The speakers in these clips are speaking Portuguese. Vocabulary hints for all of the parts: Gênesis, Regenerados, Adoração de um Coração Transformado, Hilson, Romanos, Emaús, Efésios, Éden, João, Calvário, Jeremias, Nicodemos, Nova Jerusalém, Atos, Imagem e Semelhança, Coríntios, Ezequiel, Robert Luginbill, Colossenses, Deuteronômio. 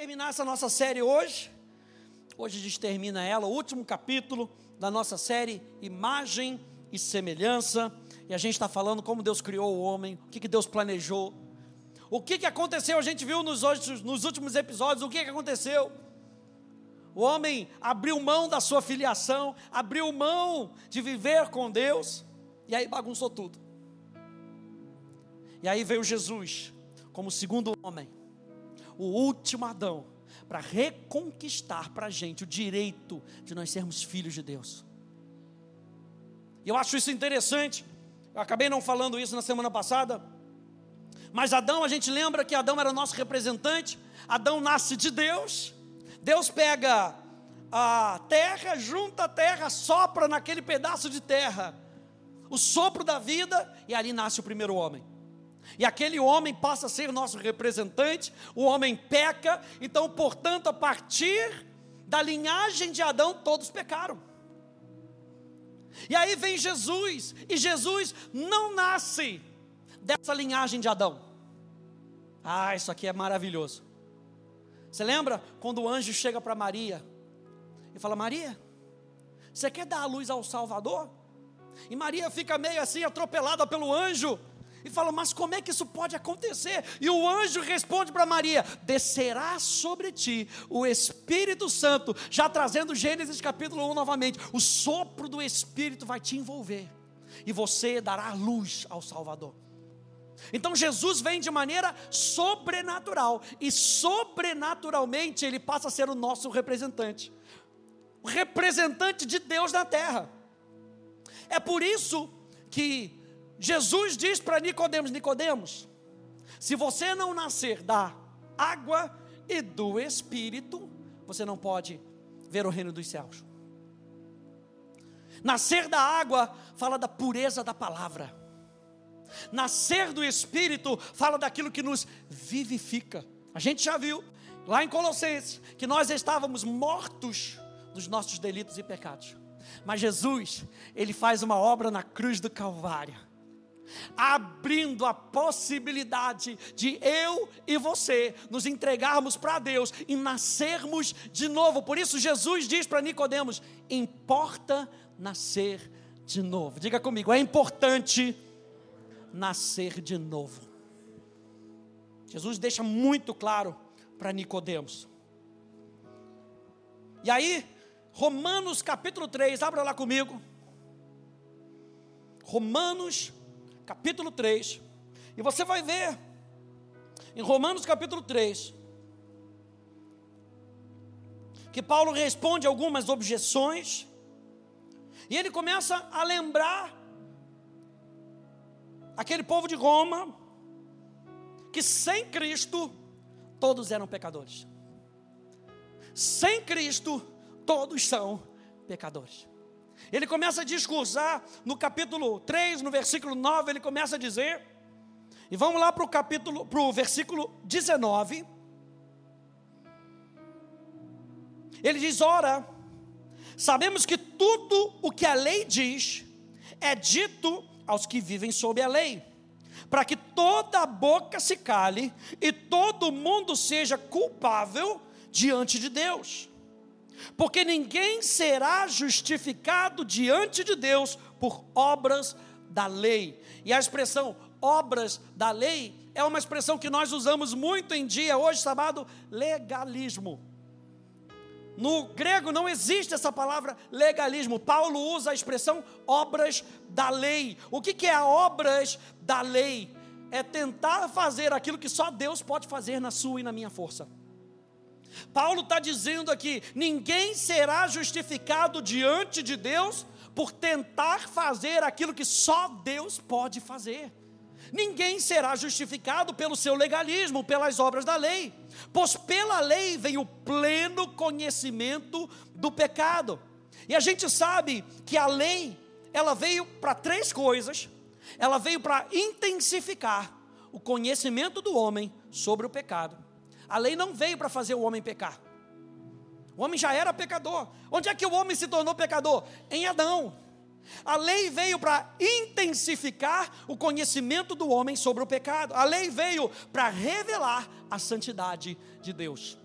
terminar essa nossa série hoje. Hoje a gente termina ela, o último capítulo da nossa série Imagem e Semelhança. E a gente está falando como Deus criou o homem, o que Deus planejou, o que aconteceu. A gente viu nos últimos episódios o que aconteceu. O homem abriu mão da sua filiação, abriu mão de viver com Deus, e aí bagunçou tudo. E aí veio Jesus como segundo homem, o último Adão, para reconquistar para a gente o direito de nós sermos filhos de Deus. E eu acho isso interessante. Eu acabei não falando isso na semana passada, mas Adão, a gente lembra que Adão era nosso representante. Adão nasce de Deus. Deus pega a terra, junta a terra, sopra naquele pedaço de terra o sopro da vida, e ali nasce o primeiro homem. E aquele homem passa a ser nosso representante. O homem peca. Então, portanto, a partir da linhagem de Adão, todos pecaram. E aí vem Jesus, e Jesus não nasce dessa linhagem de Adão. Ah, isso aqui é maravilhoso. Você lembra quando o anjo chega para Maria e fala: Maria, você quer dar a luz ao Salvador? E Maria fica meio assim, atropelada pelo anjo, e fala: mas como é que isso pode acontecer? E o anjo responde para Maria: descerá sobre ti o Espírito Santo, já trazendo Gênesis capítulo 1 novamente, o sopro do Espírito vai te envolver, e você dará luz ao Salvador. Então Jesus vem de maneira sobrenatural, e sobrenaturalmente ele passa a ser o nosso representante, o representante de Deus na terra. É por isso que Jesus diz para Nicodemos: Nicodemos, se você não nascer da água e do Espírito, você não pode ver o reino dos céus. Nascer da água fala da pureza da palavra. Nascer do Espírito fala daquilo que nos vivifica. A gente já viu lá em Colossenses que nós estávamos mortos dos nossos delitos e pecados. Mas Jesus, ele faz uma obra na cruz do Calvário, abrindo a possibilidade de eu e você nos entregarmos para Deus e nascermos de novo. Por isso Jesus diz para Nicodemos: importa nascer de novo. Diga comigo: é importante nascer de novo. Jesus deixa muito claro para Nicodemos. E aí Romanos capítulo 3, abra lá comigo, Romanos capítulo 3, e você vai ver, em Romanos capítulo 3, que Paulo responde algumas objeções, e ele começa a lembrar aquele povo de Roma, que sem Cristo, todos eram pecadores. Sem Cristo, todos são pecadores. Ele começa a discursar no capítulo 3, no versículo 9, ele começa a dizer, e vamos lá para o versículo 19, ele diz: ora, sabemos que tudo o que a lei diz, é dito aos que vivem sob a lei, para que toda a boca se cale, e todo mundo seja culpável diante de Deus. Porque ninguém será justificado diante de Deus por obras da lei. E a expressão obras da lei é uma expressão que nós usamos muito em dia hoje, chamado legalismo. No grego não existe essa palavra legalismo. Paulo usa a expressão obras da lei. O que é obras da lei? É tentar fazer aquilo que só Deus pode fazer na sua e na minha força. Paulo está dizendo aqui: ninguém será justificado diante de Deus por tentar fazer aquilo que só Deus pode fazer. Ninguém será justificado pelo seu legalismo, pelas obras da lei, pois pela lei vem o pleno conhecimento do pecado. E a gente sabe que a lei, ela veio para três coisas. Ela veio para intensificar o conhecimento do homem sobre o pecado. A lei não veio para fazer o homem pecar. O homem já era pecador. Onde é que o homem se tornou pecador? Em Adão. A lei veio para intensificar o conhecimento do homem sobre o pecado. A lei veio para revelar a santidade de Deus.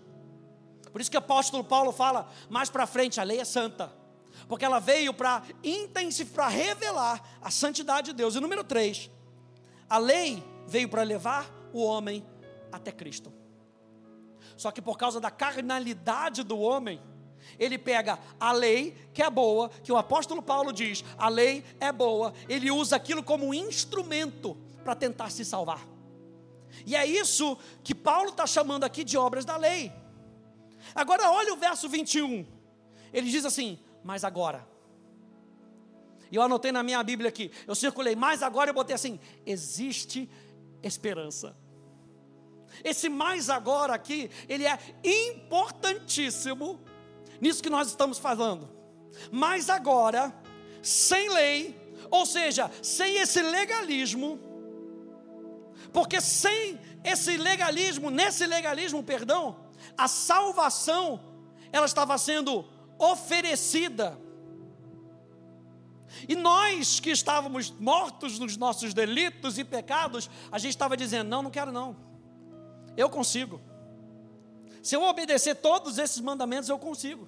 Por isso que o apóstolo Paulo fala mais para frente: a lei é santa, porque ela veio para intensificar, para revelar a santidade de Deus. E número 3, a lei veio para levar o homem até Cristo. Só que por causa da carnalidade do homem, ele pega a lei, que é boa, que o apóstolo Paulo diz, a lei é boa, ele usa aquilo como um instrumento para tentar se salvar. E é isso que Paulo está chamando aqui de obras da lei. Agora olha o verso 21, ele diz assim: mas agora. E eu anotei na minha Bíblia aqui, eu circulei, mas agora eu botei assim: existe esperança. Esse mais agora aqui, ele é importantíssimo nisso que nós estamos falando. Mas agora, sem lei, ou seja, sem esse legalismo, porque sem esse legalismo, nesse legalismo, a salvação, ela estava sendo oferecida. E nós que estávamos mortos nos nossos delitos e pecados, a gente estava dizendo: não, não quero não, eu consigo. Se eu obedecer todos esses mandamentos, eu consigo.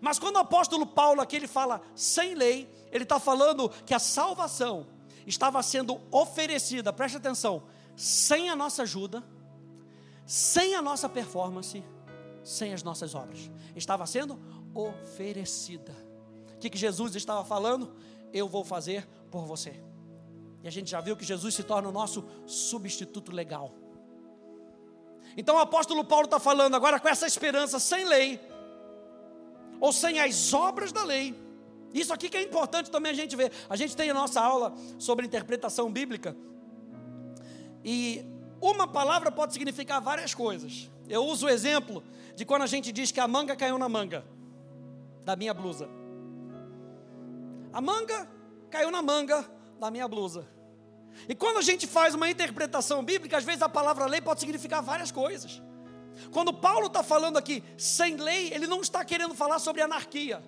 Mas quando o apóstolo Paulo aqui, ele fala sem lei, ele está falando que a salvação estava sendo oferecida, preste atenção, sem a nossa ajuda, sem a nossa performance, sem as nossas obras, estava sendo oferecida. O que Jesus estava falando? Eu vou fazer por você. E a gente já viu que Jesus se torna o nosso substituto legal. Então o apóstolo Paulo está falando agora com essa esperança sem lei, ou sem as obras da lei. Isso aqui que é importante também a gente ver. A gente tem a nossa aula sobre interpretação bíblica, e uma palavra pode significar várias coisas. Eu uso o exemplo de quando a gente diz que a manga caiu na manga da minha blusa. A manga caiu na manga da minha blusa. E quando a gente faz uma interpretação bíblica, às vezes a palavra lei pode significar várias coisas. Quando Paulo está falando aqui sem lei, ele não está querendo falar sobre anarquia.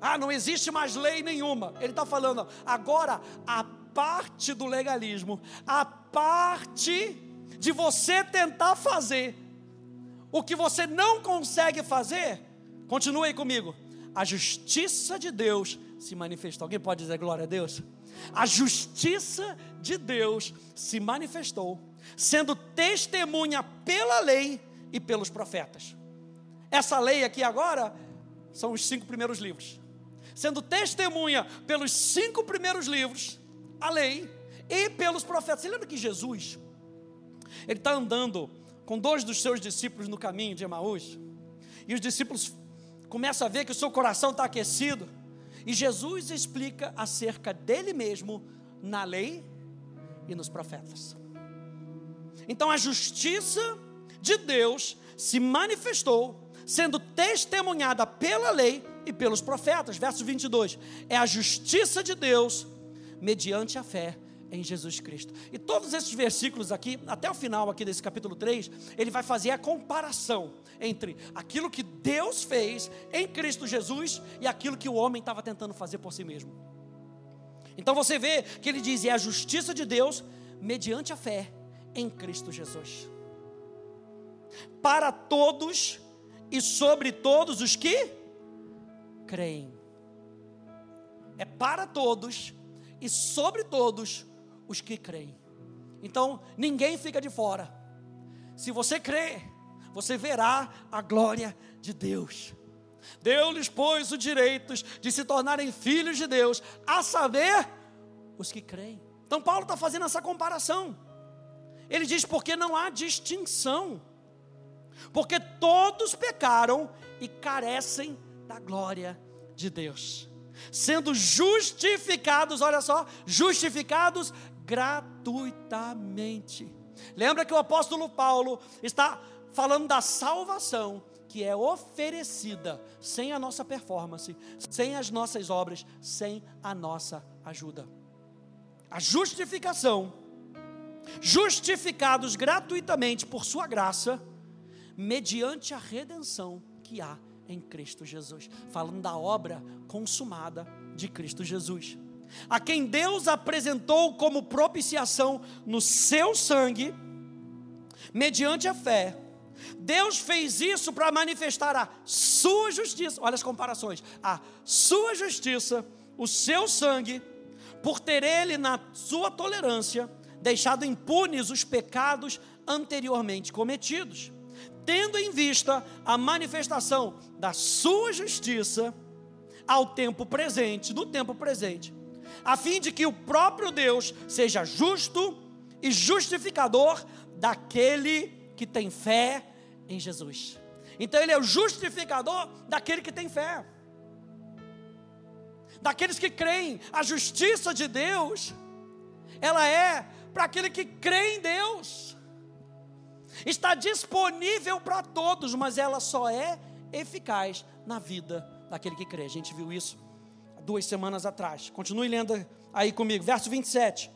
Ah, não existe mais lei nenhuma. Ele está falando agora a parte do legalismo, a parte de você tentar fazer o que você não consegue fazer. Continue aí comigo. A justiça de Deus se manifestou. Alguém pode dizer glória a Deus? A justiça de Deus se manifestou, sendo testemunha pela lei e pelos profetas. Essa lei aqui agora são os 5 primeiros livros. Sendo testemunha pelos 5 primeiros livros, a lei e pelos profetas. Você lembra que Jesus, ele está andando com 2 dos seus discípulos no caminho de Emaús, e os discípulos começam a ver que o seu coração está aquecido. E Jesus explica acerca dele mesmo na lei e nos profetas. Então a justiça de Deus se manifestou, sendo testemunhada pela lei e pelos profetas. Verso 22, é a justiça de Deus mediante a fé em Jesus Cristo. E todos esses versículos aqui, até o final aqui desse capítulo 3, ele vai fazer a comparação entre aquilo que Deus fez em Cristo Jesus e aquilo que o homem estava tentando fazer por si mesmo. Então você vê que ele diz: é a justiça de Deus mediante a fé em Cristo Jesus, para todos e sobre todos os que creem. É para todos e sobre todos os que creem. Então ninguém fica de fora. Se você crê, você verá a glória de Deus. Deu-lhes, pois, os direitos de se tornarem filhos de Deus, a saber, os que creem. Então Paulo está fazendo essa comparação. Ele diz: porque não há distinção, porque todos pecaram e carecem da glória de Deus, sendo justificados, olha só, justificados gratuitamente. Lembra que o apóstolo Paulo está falando da salvação que é oferecida sem a nossa performance, sem as nossas obras, sem a nossa ajuda. A justificação, justificados gratuitamente por sua graça, mediante a redenção que há em Cristo Jesus, falando da obra consumada de Cristo Jesus, a quem Deus apresentou como propiciação no seu sangue, mediante a fé, Deus fez isso para manifestar a sua justiça. Olha as comparações. A sua justiça, o seu sangue, por ter ele, na sua tolerância, deixado impunes os pecados anteriormente cometidos, tendo em vista a manifestação da sua justiça ao tempo presente, no tempo presente, a fim de que o próprio Deus seja justo e justificador daquele que tem fé em Jesus. Então ele é o justificador daquele que tem fé, daqueles que creem. A justiça de Deus, ela é para aquele que crê em Deus. Está disponível para todos, mas ela só é eficaz na vida daquele que crê. A gente viu isso 2 semanas atrás. Continue lendo aí comigo, verso 27.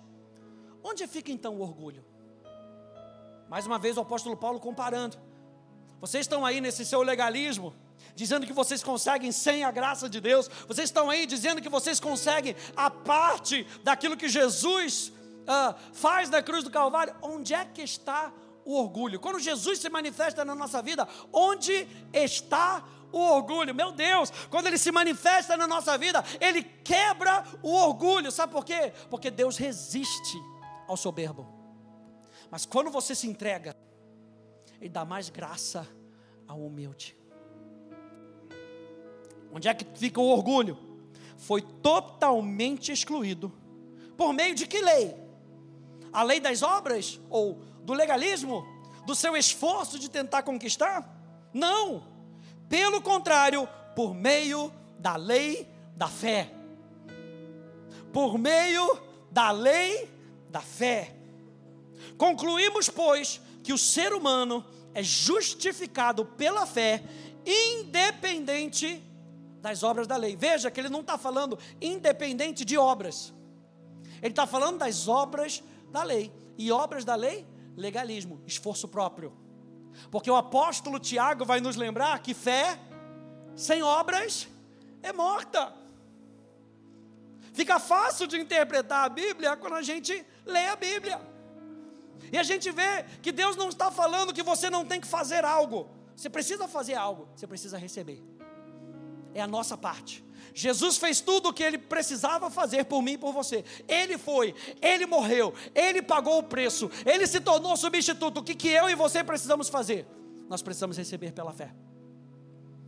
Onde fica então o orgulho? Mais uma vez o apóstolo Paulo comparando. Vocês estão aí nesse seu legalismo, dizendo que vocês conseguem sem a graça de Deus. Vocês estão aí dizendo que vocês conseguem a parte daquilo que Jesus faz na cruz do Calvário. Onde é que está o orgulho? Quando Jesus se manifesta na nossa vida, onde está o orgulho? Meu Deus, quando Ele se manifesta na nossa vida, Ele quebra o orgulho. Sabe por quê? Porque Deus resiste ao soberbo. Mas quando você se entrega, Ele dá mais graça ao humilde. Onde é que fica o orgulho? Foi totalmente excluído. Por meio de que lei? A lei das obras? Ou do legalismo? Do seu esforço de tentar conquistar? Não. Pelo contrário, por meio da lei da fé. Por meio da lei da fé. Concluímos, pois, que o ser humano é justificado pela fé, independente das obras da lei. Veja que ele não está falando independente de obras. Ele está falando das obras da lei. E obras da lei, legalismo, esforço próprio. Porque o apóstolo Tiago vai nos lembrar que fé sem obras é morta. Fica fácil de interpretar a Bíblia quando a gente lê a Bíblia. E a gente vê que Deus não está falando que você não tem que fazer algo. Você precisa fazer algo, você precisa receber. É a nossa parte. Jesus fez tudo o que Ele precisava fazer por mim e por você. Ele foi, Ele morreu, Ele pagou o preço, Ele se tornou substituto. O que eu e você precisamos fazer? Nós precisamos receber pela fé.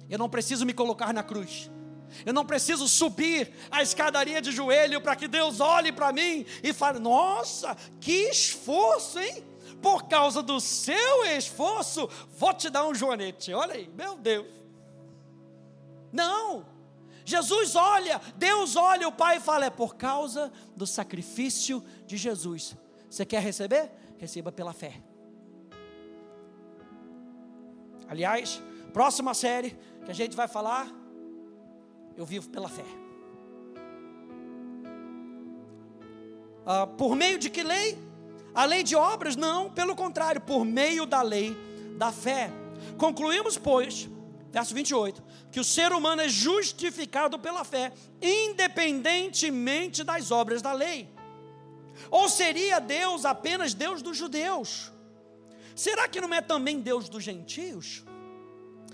Eu não preciso me colocar na cruz. Eu não preciso subir a escadaria de joelho para que Deus olhe para mim e fale: nossa, que esforço, hein? Por causa do seu esforço, vou te dar um joanete. Olha aí, meu Deus. Não, Jesus olha, Deus olha, o Pai fala: é por causa do sacrifício de Jesus. Você quer receber? Receba pela fé. Aliás, próxima série que a gente vai falar, eu vivo pela fé. Por meio de que lei? A lei de obras? Não, pelo contrário, por meio da lei da fé. Concluímos, pois, verso 28, que o ser humano é justificado pela fé, independentemente das obras da lei. Ou seria Deus apenas Deus dos judeus? Será que não é também Deus dos gentios?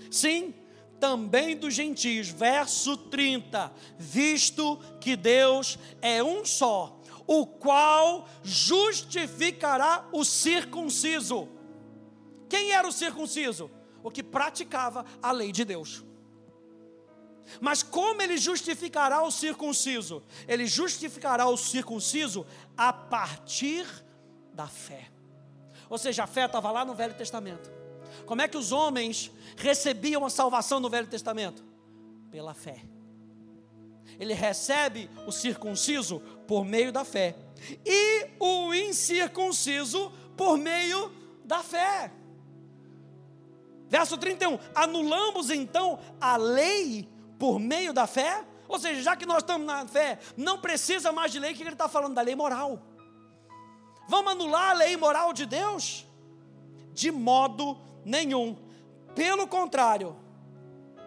Sim, também dos gentios. Verso 30, visto que Deus é um só, o qual justificará o circunciso. Quem era o circunciso? O que praticava a lei de Deus. Mas como Ele justificará o circunciso? Ele justificará o circunciso a partir da fé. Ou seja, a fé estava lá no Velho Testamento. Como é que os homens recebiam a salvação no Velho Testamento? Pela fé. Ele recebe o circunciso por meio da fé, e o incircunciso por meio da fé. Verso 31, anulamos então a lei por meio da fé? Ou seja, já que nós estamos na fé, não precisa mais de lei. O que ele está falando? Da lei moral. Vamos anular a lei moral de Deus? De modo nenhum. Pelo contrário,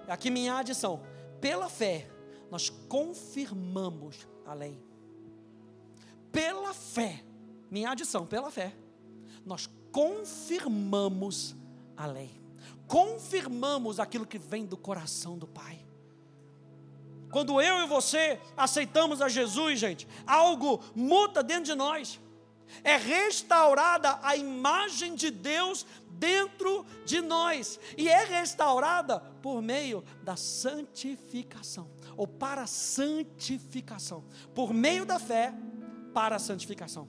aqui minha adição, pela fé nós confirmamos a lei. Pela fé, minha adição, pela fé, nós confirmamos a lei. confirmamos aquilo que vem do coração do Pai. Quando eu e você aceitamos a Jesus, gente, algo muda dentro de nós. É restaurada a imagem de Deus dentro de nós. E é restaurada por meio da santificação. Ou para a santificação. Por meio da fé, para a santificação.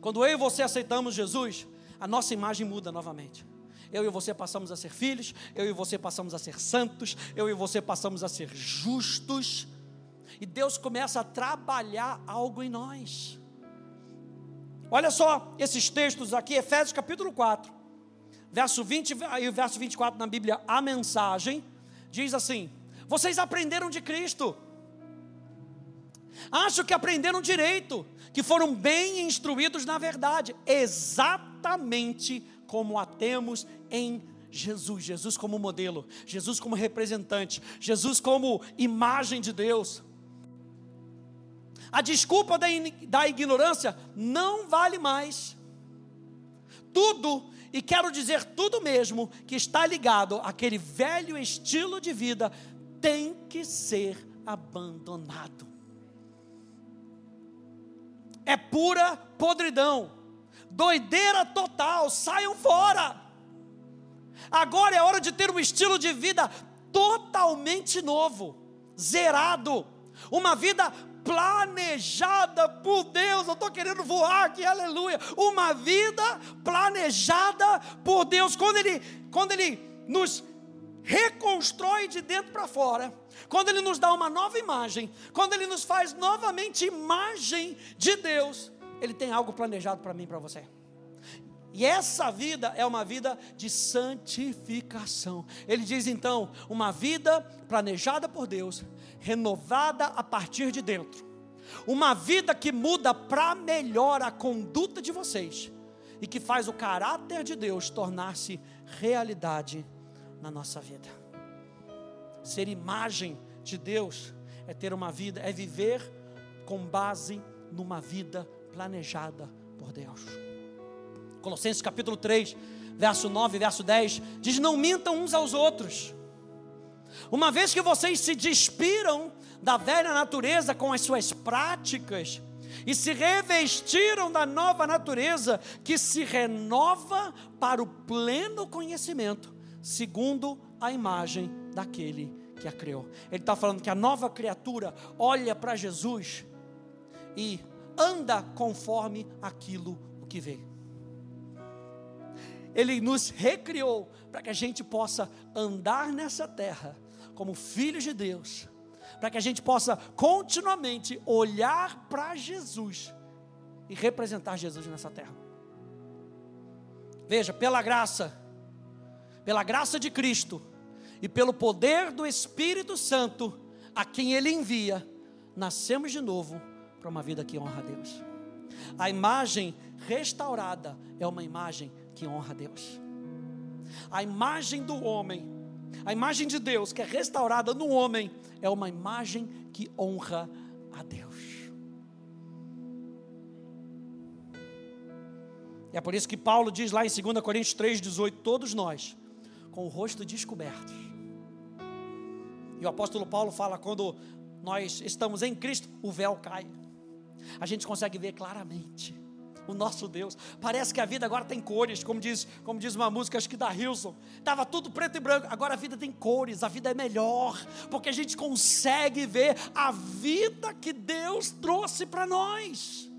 Quando eu e você aceitamos Jesus, a nossa imagem muda novamente. Eu e você passamos a ser filhos, eu e você passamos a ser santos, eu e você passamos a ser justos. E Deus começa a trabalhar algo em nós. Olha só esses textos aqui, Efésios capítulo 4, verso 20 e o verso 24 na Bíblia, a mensagem, diz assim: vocês aprenderam de Cristo, acham que aprenderam direito, que foram bem instruídos na verdade, exatamente como a temos em Jesus, Jesus como modelo, Jesus como representante, Jesus como imagem de Deus. A desculpa da ignorância não vale mais. Tudo, e quero dizer tudo mesmo, que está ligado àquele velho estilo de vida, tem que ser abandonado. É pura podridão, doideira total, saiam fora. Agora é hora de ter um estilo de vida totalmente novo, zerado, uma vida planejada por Deus. Eu estou querendo voar aqui, aleluia. Uma vida planejada por Deus. Quando Ele nos reconstrói de dentro para fora, quando Ele nos dá uma nova imagem, quando Ele nos faz novamente imagem de Deus, Ele tem algo planejado para mim e para você. E essa vida é uma vida de santificação. Ele diz então, uma vida planejada por Deus, renovada a partir de dentro, uma vida que muda para melhor a conduta de vocês, e que faz o caráter de Deus tornar-se realidade na nossa vida. Ser imagem de Deus é ter uma vida, é viver com base numa vida planejada por Deus. Colossenses capítulo 3, verso 9 e verso 10, diz: não mintam uns aos outros, uma vez que vocês se despiram da velha natureza com as suas práticas, e se revestiram da nova natureza, que se renova para o pleno conhecimento, segundo a imagem daquele que a criou. Ele está falando que a nova criatura olha para Jesus e anda conforme aquilo que vê. Ele nos recriou para que a gente possa andar nessa terra como filhos de Deus, para que a gente possa continuamente olhar para Jesus e representar Jesus nessa terra. Veja, pela graça de Cristo e pelo poder do Espírito Santo, a quem Ele envia, nascemos de novo para uma vida que honra a Deus. A imagem restaurada é uma imagem que honra a Deus. A imagem do homem, a imagem de Deus que é restaurada no homem, é uma imagem que honra a Deus. E é por isso que Paulo diz lá em 2 Coríntios 3,18, todos nós, com o rosto descoberto. E o apóstolo Paulo fala, quando nós estamos em Cristo, o véu cai. A gente consegue ver claramente o nosso Deus. Parece que a vida agora tem cores, como diz uma música, acho que da Hilson, estava tudo preto e branco, agora a vida tem cores, a vida é melhor, porque a gente consegue ver a vida que Deus trouxe para nós.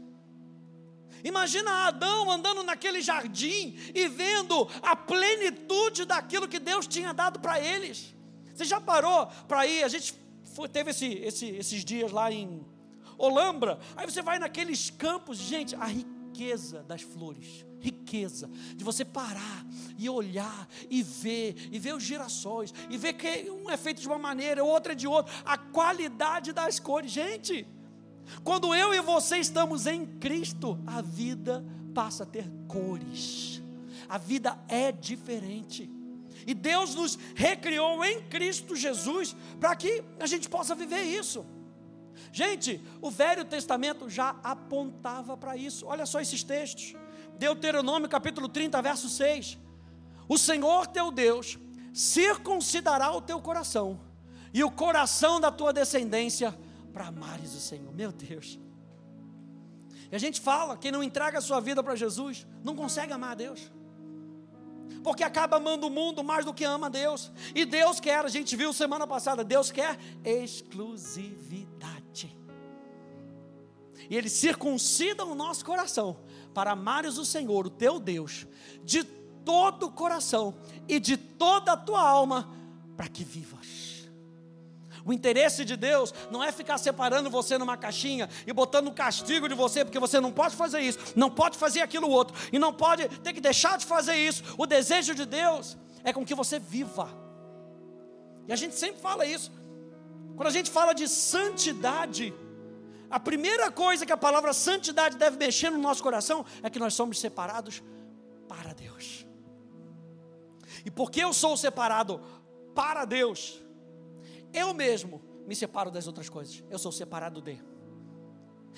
Imagina Adão andando naquele jardim e vendo a plenitude daquilo que Deus tinha dado para eles. Você já parou para ir? A gente teve esses dias lá em Olambra, aí você vai naqueles campos, gente, a riqueza das flores, riqueza, de você parar e olhar e ver os girassóis, e ver que um é feito de uma maneira, outro é de outra, a qualidade das cores, gente. Quando eu e você estamos em Cristo, a vida passa a ter cores, a vida é diferente, e Deus nos recriou em Cristo Jesus, para que a gente possa viver isso. Gente, o Velho Testamento já apontava para isso. Olha só esses textos, Deuteronômio capítulo 30, verso 6, O Senhor teu Deus circuncidará o teu coração e o coração da tua descendência para amares o Senhor. Meu Deus, e a gente fala, quem não entrega a sua vida para Jesus, não consegue amar a Deus, porque acaba amando o mundo mais do que ama a Deus, e Deus quer, a gente viu semana passada, Deus quer exclusividade, e Ele circuncida o nosso coração, para amares o Senhor, o teu Deus, de todo o coração, e de toda a tua alma, para que vivas. O interesse de Deus não é ficar separando você numa caixinha e botando um castigo de você, porque você não pode fazer isso, não pode fazer aquilo outro, e não pode ter que deixar de fazer isso. O desejo de Deus é com que você viva, e a gente sempre fala isso. Quando a gente fala de santidade, a primeira coisa que a palavra santidade deve mexer no nosso coração é que nós somos separados para Deus. E porque eu sou separado para Deus, eu mesmo me separo das outras coisas, eu sou separado dele,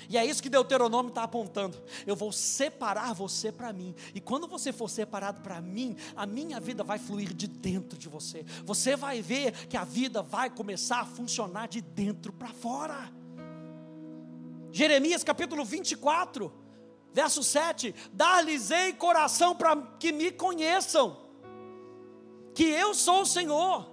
e é isso que Deuteronômio está apontando. Eu vou separar você para mim, e quando você for separado para mim, a minha vida vai fluir de dentro de você. Você vai ver que a vida vai começar a funcionar de dentro para fora. Jeremias capítulo 24, verso 7, dar-lhes-ei coração para que me conheçam, que eu sou o Senhor.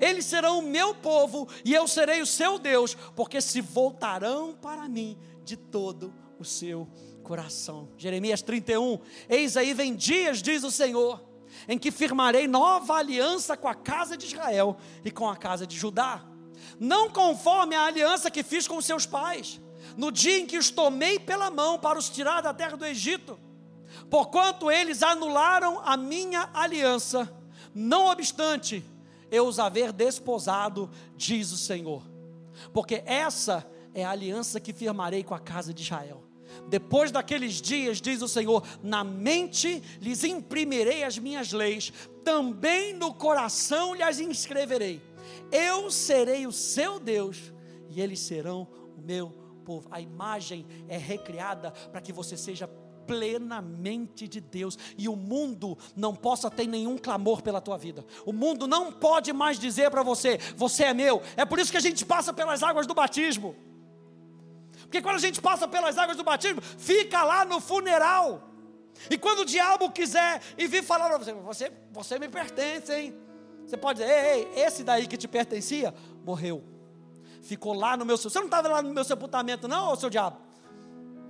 Eles serão o meu povo e eu serei o seu Deus, porque se voltarão para mim de todo o seu coração. Jeremias 31, eis aí vem dias, diz o Senhor, em que firmarei nova aliança com a casa de Israel e com a casa de Judá, não conforme a aliança que fiz com seus pais, no dia em que os tomei pela mão para os tirar da terra do Egito, porquanto eles anularam a minha aliança, não obstante eu os haver desposado, diz o Senhor, porque essa é a aliança que firmarei com a casa de Israel, depois daqueles dias, diz o Senhor, na mente lhes imprimirei as minhas leis, também no coração lhes inscreverei, eu serei o seu Deus, e eles serão o meu povo. A imagem é recriada para que você seja plenamente de Deus, e o mundo não possa ter nenhum clamor pela tua vida. O mundo não pode mais dizer para você, você é meu. É por isso que a gente passa pelas águas do batismo, porque quando a gente passa pelas águas do batismo, fica lá no funeral, e quando o diabo quiser e vir falar para você, você me pertence, hein? Você pode dizer, ei, esse daí que te pertencia, morreu, ficou lá no meu, você não estava lá no meu sepultamento não, ô seu diabo?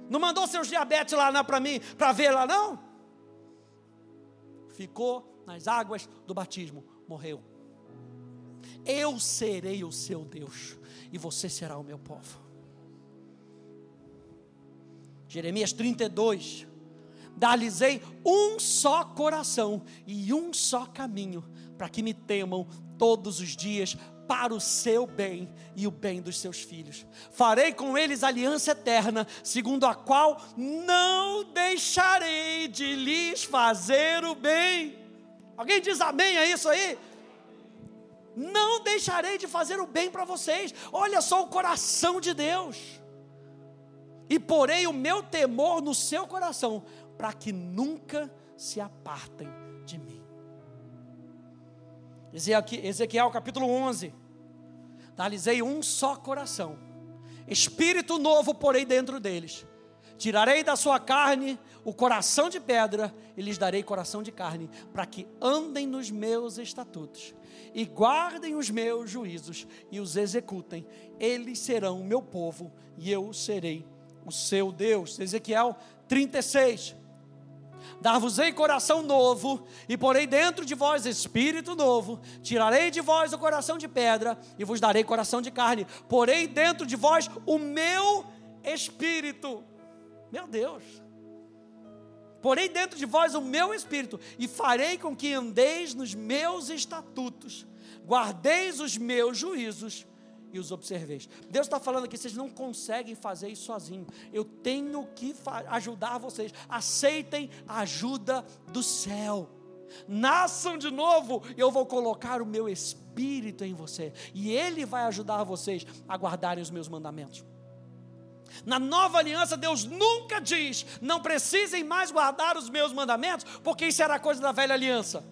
Não mandou seus diabetes lá não para mim, para ver lá não? Ficou nas águas do batismo, morreu. Eu serei o seu Deus, e você será o meu povo. Jeremias 32, dar-lhes-ei um só coração e um só caminho, para que me temam todos os dias, para o seu bem e o bem dos seus filhos. Farei com eles aliança eterna, segundo a qual não deixarei de lhes fazer o bem. Alguém diz amém a isso aí? Não deixarei de fazer o bem para vocês. Olha só o coração de Deus. E porei o meu temor no seu coração, para que nunca se apartem de mim. Ezequiel capítulo 11, dar-lhes-ei um só coração, espírito novo porei dentro deles, tirarei da sua carne o coração de pedra, e lhes darei coração de carne, para que andem nos meus estatutos, e guardem os meus juízos, e os executem. Eles serão o meu povo, e eu serei o seu Deus. Ezequiel 36, dar-vos-ei coração novo, e porei dentro de vós espírito novo, tirarei de vós o coração de pedra, e vos darei coração de carne, porei dentro de vós o meu espírito. Meu Deus, porei dentro de vós o meu espírito, e farei com que andeis nos meus estatutos, guardeis os meus juízos, e os observeis. Deus está falando aqui, vocês não conseguem fazer isso sozinhos, eu tenho que ajudar vocês. Aceitem a ajuda do céu, nasçam de novo, eu vou colocar o meu espírito em você, e ele vai ajudar vocês a guardarem os meus mandamentos. Na nova aliança, Deus nunca diz, não precisem mais guardar os meus mandamentos, porque isso era coisa da velha aliança.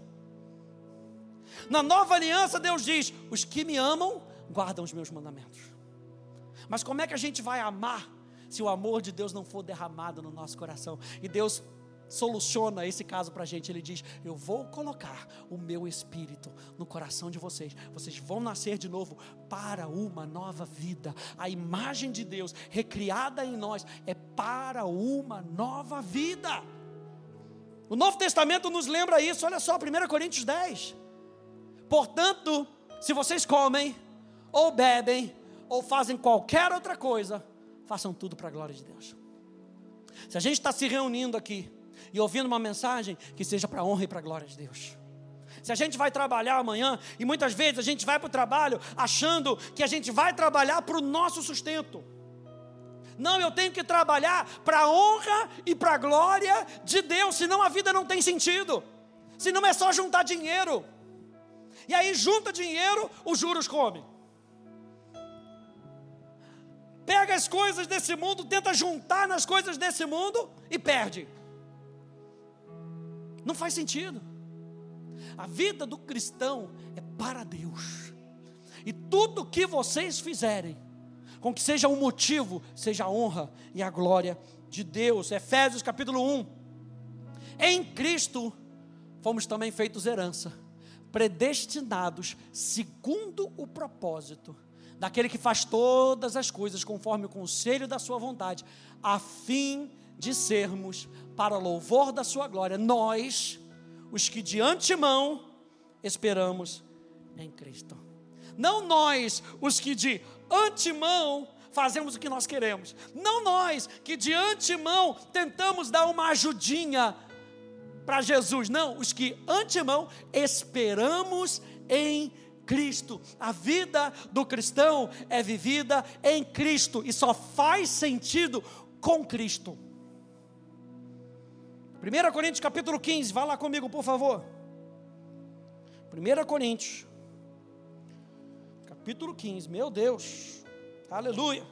Na nova aliança, Deus diz: os que me amam, guardam os meus mandamentos. Mas como é que a gente vai amar se o amor de Deus não for derramado no nosso coração? E Deus soluciona esse caso para a gente. Ele diz: eu vou colocar o meu espírito no coração de vocês, vocês vão nascer de novo para uma nova vida. A imagem de Deus recriada em nós é para uma nova vida. O Novo Testamento nos lembra isso. Olha só, 1 Coríntios 10: portanto, se vocês comem, ou bebem, ou fazem qualquer outra coisa, façam tudo para a glória de Deus. Se a gente está se reunindo aqui e ouvindo uma mensagem, que seja para a honra e para a glória de Deus. Se a gente vai trabalhar amanhã, e muitas vezes a gente vai para o trabalho achando que a gente vai trabalhar para o nosso sustento. Não, eu tenho que trabalhar para a honra e para a glória de Deus, senão a vida não tem sentido, senão é só juntar dinheiro. E aí junta dinheiro, os juros comem. Pega as coisas desse mundo, tenta juntar nas coisas desse mundo e perde. Não faz sentido. A vida do cristão é para Deus. E tudo que vocês fizerem, com que seja um motivo, seja a honra e a glória de Deus. Efésios capítulo 1. Em Cristo fomos também feitos herança, predestinados segundo o propósito daquele que faz todas as coisas conforme o conselho da sua vontade, a fim de sermos para louvor da sua glória, nós, os que de antemão esperamos em Cristo. Não nós, os que de antemão fazemos o que nós queremos, não nós, que de antemão tentamos dar uma ajudinha para Jesus, não, os que antemão esperamos em Cristo. A vida do cristão é vivida em Cristo e só faz sentido com Cristo. 1 Coríntios capítulo 15, vá lá comigo, por favor. 1 Coríntios capítulo 15, meu Deus, aleluia.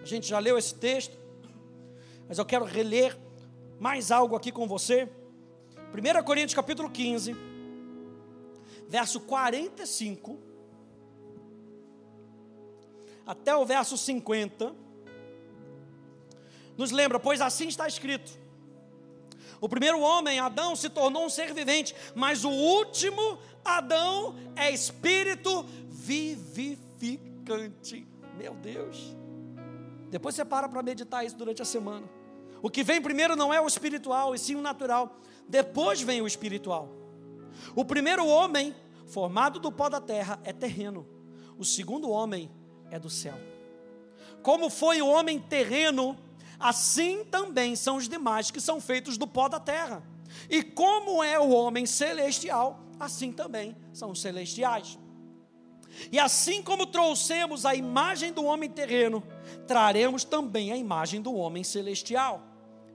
A gente já leu esse texto, mas eu quero reler mais algo aqui com você. 1 Coríntios capítulo 15, verso 45, até o verso 50, nos lembra: pois assim está escrito, o primeiro homem, Adão, se tornou um ser vivente, mas o último, Adão, é espírito vivificante. Meu Deus, depois você para meditar isso durante a semana. O que vem primeiro não é o espiritual, e sim o natural. Depois vem o espiritual. O primeiro homem, formado do pó da terra, é terreno. O segundo homem é do céu. Como foi o homem terreno, assim também são os demais que são feitos do pó da terra. E como é o homem celestial, assim também são os celestiais. E assim como trouxemos a imagem do homem terreno, traremos também a imagem do homem celestial.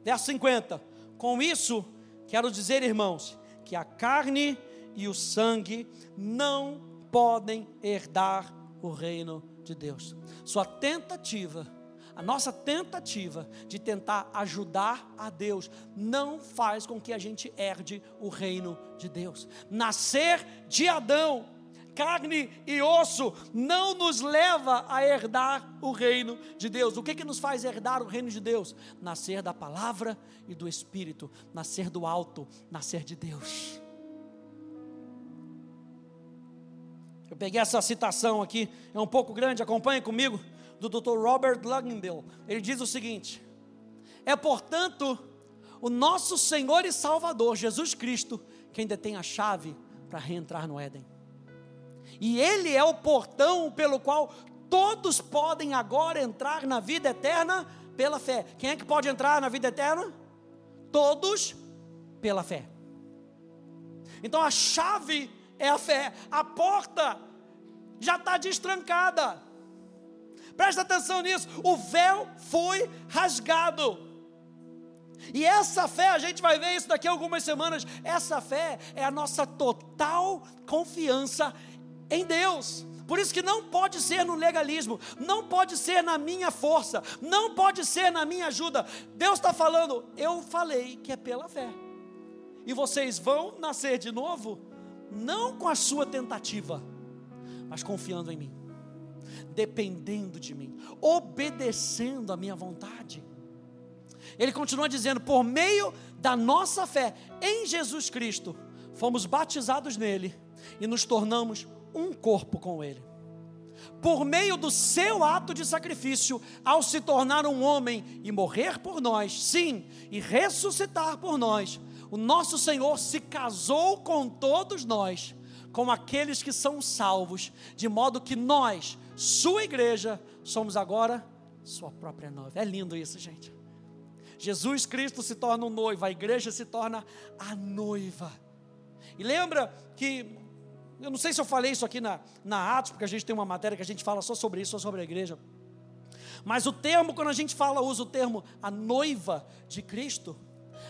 Verso 50, com isso quero dizer, irmãos, que a carne e o sangue não podem herdar o reino de Deus. Sua tentativa, a nossa tentativa de tentar ajudar a Deus, não faz com que a gente herde o reino de Deus. Nascer de Adão, carne e osso, não nos leva a herdar o reino de Deus. O que nos faz herdar o reino de Deus? Nascer da palavra e do Espírito, nascer do alto, nascer de Deus. Eu peguei essa citação aqui, é um pouco grande, acompanhe comigo, do Dr. Robert Luginbill. Ele diz o seguinte: é portanto o nosso Senhor e Salvador Jesus Cristo quem detém a chave para reentrar no Éden. E Ele é o portão pelo qual todos podem agora entrar na vida eterna pela fé. Quem é que pode entrar na vida eterna? Todos pela fé. Então a chave é a fé. A porta já está destrancada. Presta atenção nisso. O véu foi rasgado. E essa fé, a gente vai ver isso daqui a algumas semanas, essa fé é a nossa total confiança em Deus. Por isso que não pode ser no legalismo, não pode ser na minha força, não pode ser na minha ajuda. Deus está falando, eu falei que é pela fé, e vocês vão nascer de novo, não com a sua tentativa, mas confiando em mim, dependendo de mim, obedecendo a minha vontade. Ele continua dizendo, por meio da nossa fé em Jesus Cristo, fomos batizados nele e nos tornamos um corpo com ele. Por meio do seu ato de sacrifício, ao se tornar um homem e morrer por nós, sim, e ressuscitar por nós, o nosso Senhor se casou com todos nós, com aqueles que são salvos, de modo que nós, sua igreja, somos agora sua própria noiva. É lindo isso, gente. Jesus Cristo se torna um noivo, a igreja se torna a noiva. E lembra que, eu não sei se eu falei isso aqui na Atos, porque a gente tem uma matéria que a gente fala só sobre isso, só sobre a igreja, mas o termo, quando a gente fala, usa o termo a noiva de Cristo.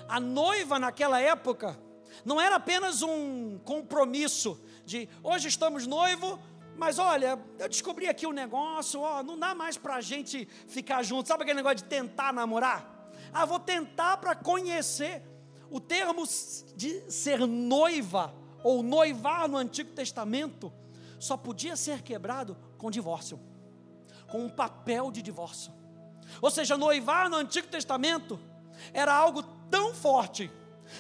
A noiva naquela época não era apenas um compromisso de hoje estamos noivo, mas olha, eu descobri aqui um negócio, ó, não dá mais para a gente ficar junto, sabe aquele negócio de tentar namorar? Ah, vou tentar para conhecer. O termo de ser noiva ou noivar no Antigo Testamento só podia ser quebrado com divórcio, com um papel de divórcio. Ou seja, noivar no Antigo Testamento era algo tão forte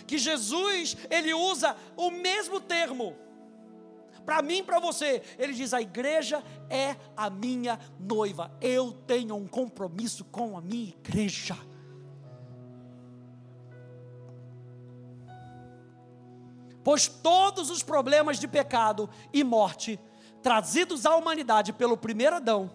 que Jesus, ele usa o mesmo termo para mim e para você. Ele diz, a igreja é a minha noiva, eu tenho um compromisso com a minha igreja. Pois todos os problemas de pecado e morte trazidos à humanidade pelo primeiro Adão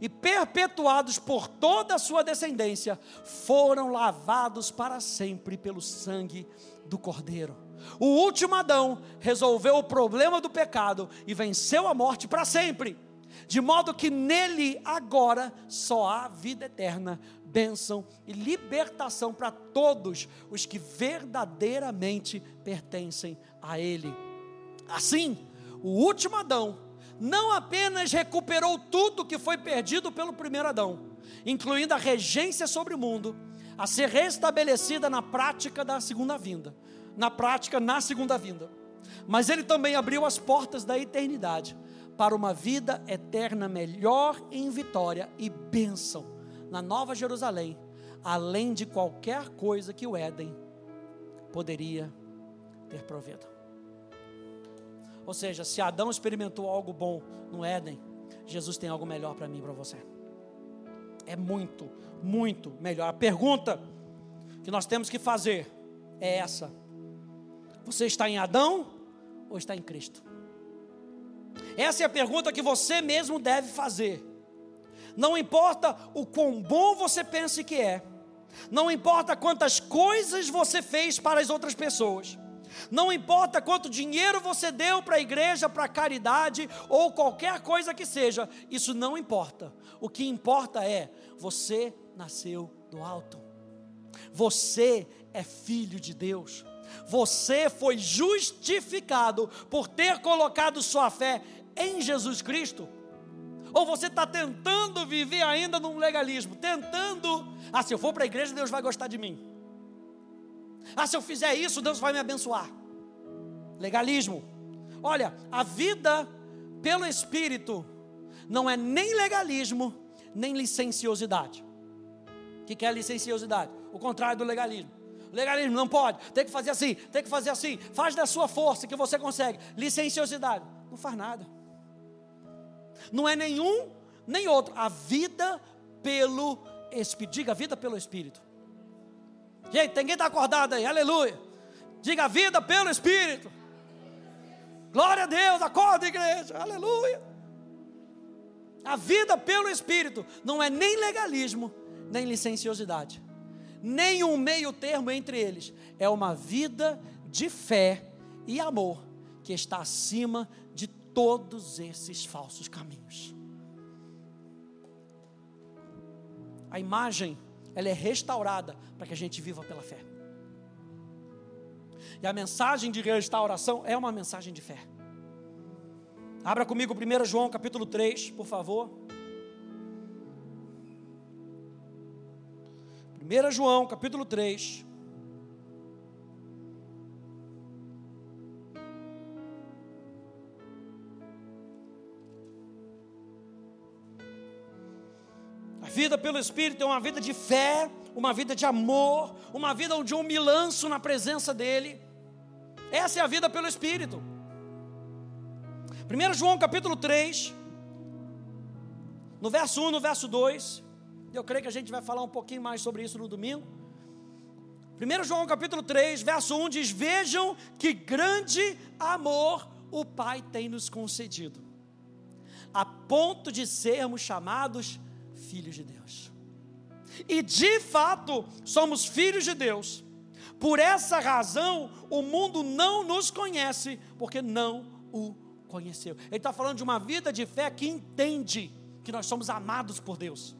e perpetuados por toda a sua descendência foram lavados para sempre pelo sangue do Cordeiro. O último Adão resolveu o problema do pecado e venceu a morte para sempre, de modo que nele agora só há vida eterna, bênção e libertação para todos os que verdadeiramente pertencem a ele. Assim, o último Adão não apenas recuperou tudo que foi perdido pelo primeiro Adão, incluindo a regência sobre o mundo, a ser restabelecida na prática da segunda vinda, mas ele também abriu as portas da eternidade para uma vida eterna melhor em vitória e bênção na Nova Jerusalém, além de qualquer coisa que o Éden poderia ter provido. Ou seja, se Adão experimentou algo bom no Éden, Jesus tem algo melhor para mim e para você. É muito, muito melhor. A pergunta que nós temos que fazer é essa: você está em Adão ou está em Cristo? Essa é a pergunta que você mesmo deve fazer. Não importa o quão bom você pense que é, não importa quantas coisas você fez para as outras pessoas, não importa quanto dinheiro você deu para a igreja, para a caridade, ou qualquer coisa que seja, isso não importa. O que importa é, você nasceu do alto, você é filho de Deus, você foi justificado por ter colocado sua fé em Jesus Cristo. Ou você está tentando viver ainda num legalismo, tentando, se eu for para a igreja, Deus vai gostar de mim, se eu fizer isso, Deus vai me abençoar. Legalismo. Olha, a vida pelo Espírito não é nem legalismo, nem licenciosidade. O que é licenciosidade? O contrário do legalismo. Legalismo, não pode, tem que fazer assim, faz da sua força que você consegue. Licenciosidade, não faz nada. Não é nenhum, nem outro. A vida pelo Espírito. Diga, vida pelo Espírito. Gente, tem quem está acordado aí, aleluia. Diga, vida pelo Espírito. Glória a Deus, acorda, igreja, aleluia. A vida pelo Espírito não é nem legalismo, nem licenciosidade, nem um meio termo entre eles. É uma vida de fé e amor que está acima de todos esses falsos caminhos. A imagem, ela é restaurada para que a gente viva pela fé. E a mensagem de restauração é uma mensagem de fé. Abra comigo 1 João capítulo 3, por favor. 1 João capítulo 3. A vida pelo Espírito é uma vida de fé, uma vida de amor, uma vida onde eu me lanço na presença dEle. Essa é a vida pelo Espírito. 1 João capítulo 3, no verso 1, no verso 2, eu creio que a gente vai falar um pouquinho mais sobre isso no domingo. 1 João capítulo 3, verso 1 diz: vejam que grande amor o Pai tem nos concedido, a ponto de sermos chamados filhos de Deus. E de fato somos filhos de Deus. Por essa razão o mundo não nos conhece, porque não o conheceu. Ele está falando de uma vida de fé que entende que nós somos amados por Deus.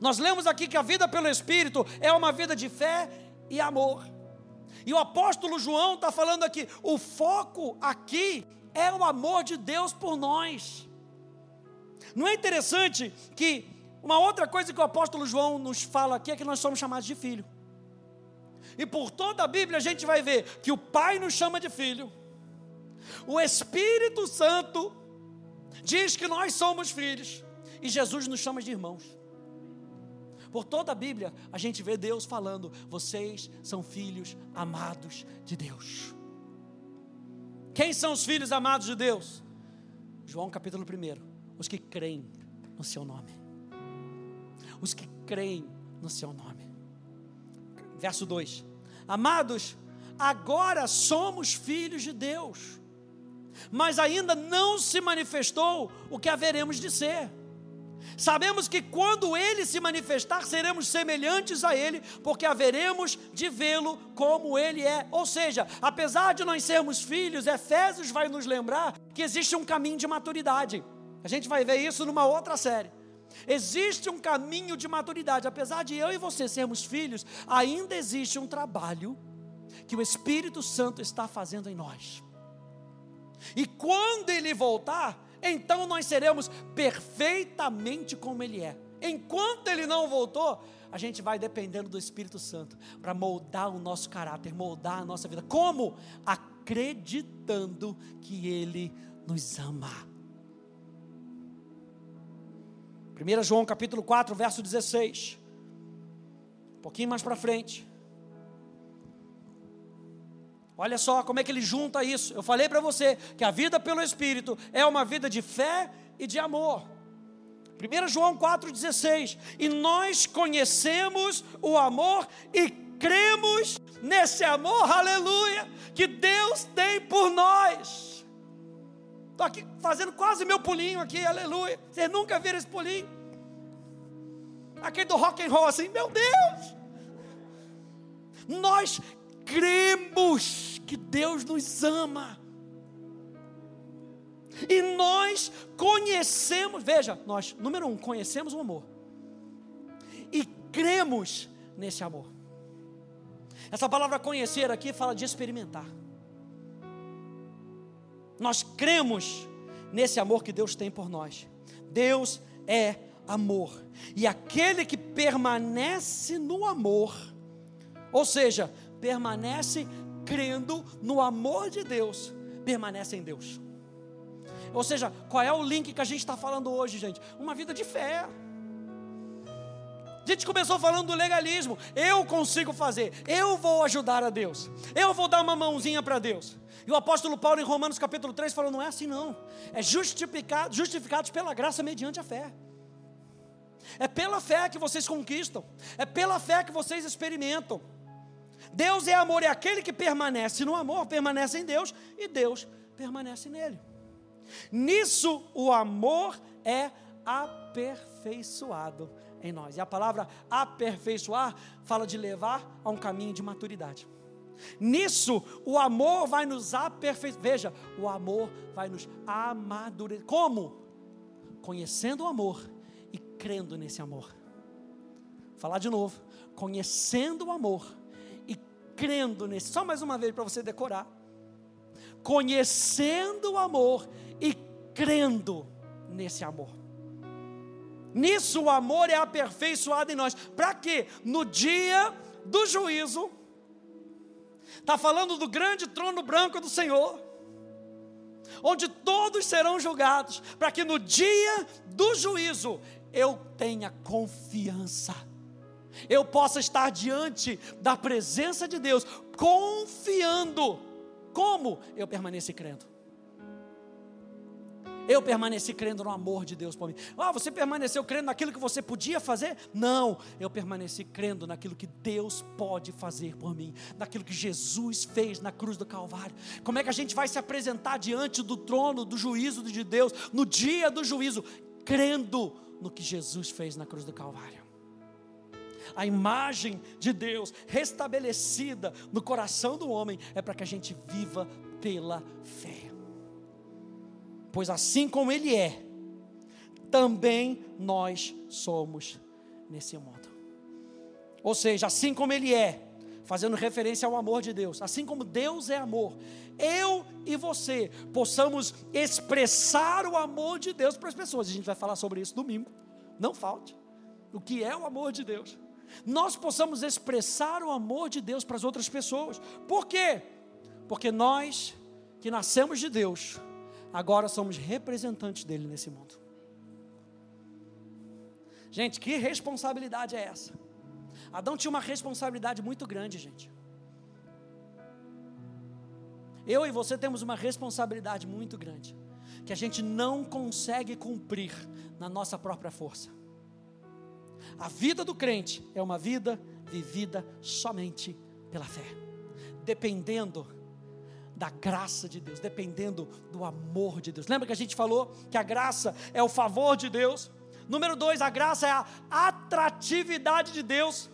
Nós lemos aqui que a vida pelo Espírito é uma vida de fé e amor. E o apóstolo João está falando aqui, o foco aqui é o amor de Deus por nós. Não é interessante que uma outra coisa que o apóstolo João nos fala aqui é que nós somos chamados de filho. E por toda a Bíblia a gente vai ver que o Pai nos chama de filho, o Espírito Santo diz que nós somos filhos, e Jesus nos chama de irmãos. Por toda a Bíblia a gente vê Deus falando: vocês são filhos amados de Deus. Quem são os filhos amados de Deus? João capítulo 1, os que creem no seu nome. Os que creem no seu nome. Verso 2: amados, agora somos filhos de Deus, mas ainda não se manifestou o que haveremos de ser. Sabemos que quando Ele se manifestar, seremos semelhantes a Ele, porque haveremos de vê-lo como Ele é. Ou seja, apesar de nós sermos filhos, Efésios vai nos lembrar que existe um caminho de maturidade. A gente vai ver isso numa outra série. Existe um caminho de maturidade. Apesar de eu e você sermos filhos, ainda existe um trabalho que o Espírito Santo está fazendo em nós. E quando Ele voltar, então nós seremos perfeitamente como Ele é. Enquanto Ele não voltou, a gente vai dependendo do Espírito Santo para moldar o nosso caráter, moldar a nossa vida. Como? Acreditando que Ele nos ama. 1 João capítulo 4, verso 16, um pouquinho mais para frente, olha só como é que ele junta isso. Eu falei para você que a vida pelo Espírito é uma vida de fé e de amor. 1 João 4, 16, e nós conhecemos o amor e cremos nesse amor, aleluia, que Deus tem por nós. Estou aqui fazendo quase meu pulinho aqui, aleluia. Vocês nunca viram esse pulinho? Aquele do rock and roll assim, meu Deus! Nós cremos que Deus nos ama. E nós conhecemos, veja, nós, número um, conhecemos o amor. E cremos nesse amor. Essa palavra conhecer aqui fala de experimentar. Nós cremos nesse amor que Deus tem por nós. Deus é amor. E aquele que permanece no amor, ou seja, permanece crendo no amor de Deus, permanece em Deus. Ou seja, qual é o link que a gente está falando hoje, gente? Uma vida de fé. A gente começou falando do legalismo. Eu consigo fazer, eu vou ajudar a Deus, eu vou dar uma mãozinha para Deus. E o apóstolo Paulo em Romanos capítulo 3 falou, não é assim não, é justificados pela graça mediante a fé. É pela fé que vocês conquistam, é pela fé que vocês experimentam. Deus é amor, e aquele que permanece no amor, permanece em Deus, e Deus permanece nele. Nisso o amor é aperfeiçoado em nós. E a palavra aperfeiçoar fala de levar a um caminho de maturidade. Nisso o amor vai nos aperfeiçoar. Veja, o amor vai nos amadurecer. Como? Conhecendo o amor e crendo nesse amor. Vou falar de novo, conhecendo o amor e crendo nesse. Só mais uma vez para você decorar. Conhecendo o amor e crendo nesse amor. Nisso o amor é aperfeiçoado em nós. Para quê? No dia do juízo. Está falando do grande trono branco do Senhor, onde todos serão julgados, para que no dia do juízo eu tenha confiança, eu possa estar diante da presença de Deus, confiando. Como? Eu permaneci crendo. Eu permaneci crendo no amor de Deus por mim. Ah, você permaneceu crendo naquilo que você podia fazer? Não, eu permaneci crendo naquilo que Deus pode fazer por mim, naquilo que Jesus fez na cruz do Calvário. Como é que a gente vai se apresentar diante do trono do juízo de Deus, no dia do juízo, crendo no que Jesus fez na cruz do Calvário? A imagem de Deus restabelecida no coração do homem é para que a gente viva pela fé. Pois assim como Ele é, também nós somos nesse mundo. Ou seja, assim como Ele é, fazendo referência ao amor de Deus, assim como Deus é amor, eu e você possamos expressar o amor de Deus para as pessoas. A gente vai falar sobre isso domingo, não falte, o que é o amor de Deus. Nós possamos expressar o amor de Deus para as outras pessoas. Por quê? Porque nós que nascemos de Deus, agora somos representantes dele nesse mundo. Gente, que responsabilidade é essa? Adão tinha uma responsabilidade muito grande, gente. Eu e você temos uma responsabilidade muito grande, que a gente não consegue cumprir na nossa própria força. A vida do crente é uma vida vivida somente pela fé, dependendo da graça de Deus, dependendo do amor de Deus. Lembra que a gente falou que a graça é o favor de Deus? Número 2, a graça é a atratividade de Deus.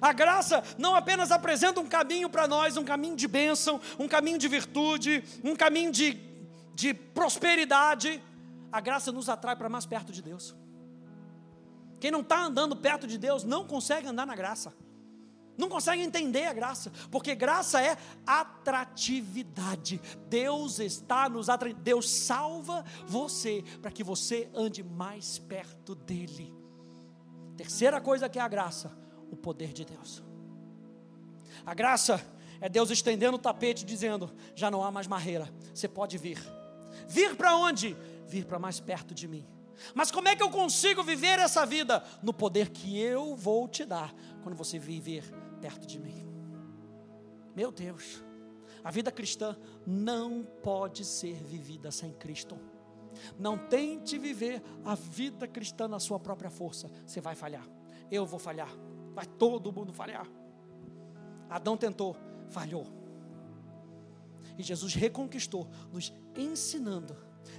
A graça não apenas apresenta um caminho para nós, um caminho de bênção, um caminho de virtude, um caminho de prosperidade. A graça nos atrai para mais perto de Deus. Quem não está andando perto de Deus não consegue andar na graça, não consegue entender a graça, porque graça é atratividade. Deus está nos atraindo. Deus salva você para que você ande mais perto dele. Terceira coisa que é a graça, o poder de Deus. A graça é Deus estendendo o tapete, dizendo: já não há mais barreira, você pode vir. Vir para onde? Vir para mais perto de mim. Mas como é que eu consigo viver essa vida? No poder que eu vou te dar quando você viver perto de mim. Meu Deus, a vida cristã não pode ser vivida sem Cristo. Não tente viver a vida cristã na sua própria força. Você vai falhar, eu vou falhar, vai todo mundo falhar. Adão tentou, falhou. E Jesus reconquistou, nos ensinando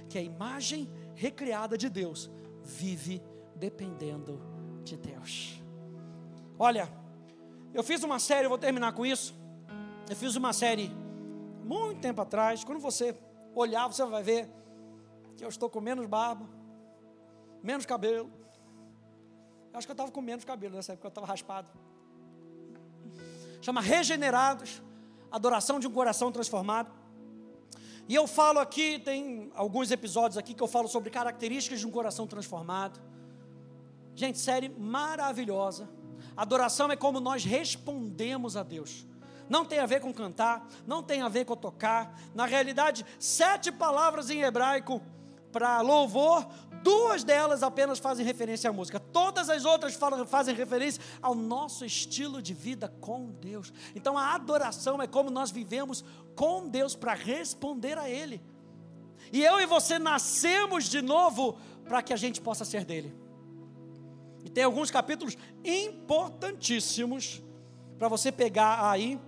que a imagem recriada de Deus vive dependendo de Deus. Olha, eu fiz uma série, eu vou terminar com isso. Eu fiz uma série muito tempo atrás. Quando você olhar, você vai ver que eu estou com menos barba, menos cabelo. Eu acho que eu estava com menos cabelo nessa época, eu estava raspado. Chama Regenerados, Adoração de um Coração Transformado. E eu falo aqui, tem alguns episódios aqui que eu falo sobre características de um coração transformado. Gente, série maravilhosa. Adoração é como nós respondemos a Deus. Não tem a ver com cantar, não tem a ver com tocar. Na realidade, 7 palavras em hebraico para louvor, 2 delas apenas fazem referência à música. Todas as outras fazem referência ao nosso estilo de vida com Deus. Então a adoração é como nós vivemos com Deus para responder a Ele. E eu e você nascemos de novo para que a gente possa ser dele. E tem alguns capítulos importantíssimos para você pegar aí,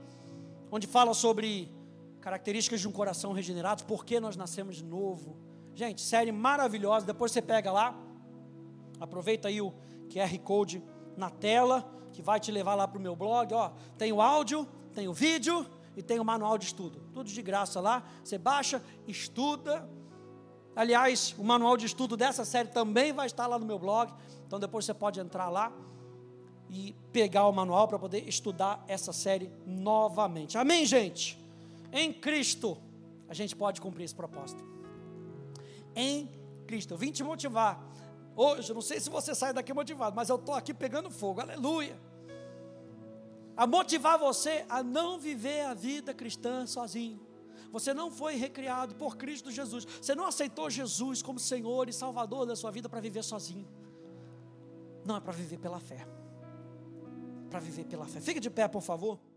onde fala sobre características de um coração regenerado, por que nós nascemos de novo. Gente, série maravilhosa, depois você pega lá, aproveita aí o QR Code na tela, que vai te levar lá para o meu blog. Ó, tem o áudio, tem o vídeo e tem o manual de estudo, tudo de graça lá, você baixa, estuda. Aliás, o manual de estudo dessa série também vai estar lá no meu blog, então depois você pode entrar lá e pegar o manual para poder estudar essa série novamente. Amém, gente? Em Cristo, a gente pode cumprir esse propósito. em Cristo. Eu vim te motivar hoje, não sei se você sai daqui motivado, mas eu estou aqui pegando fogo, aleluia, a motivar você a não viver a vida cristã sozinho. Você não foi recriado por Cristo Jesus, você não aceitou Jesus como Senhor e Salvador da sua vida para viver sozinho, não, é para viver pela fé, para viver pela fé. Fique de pé, por favor.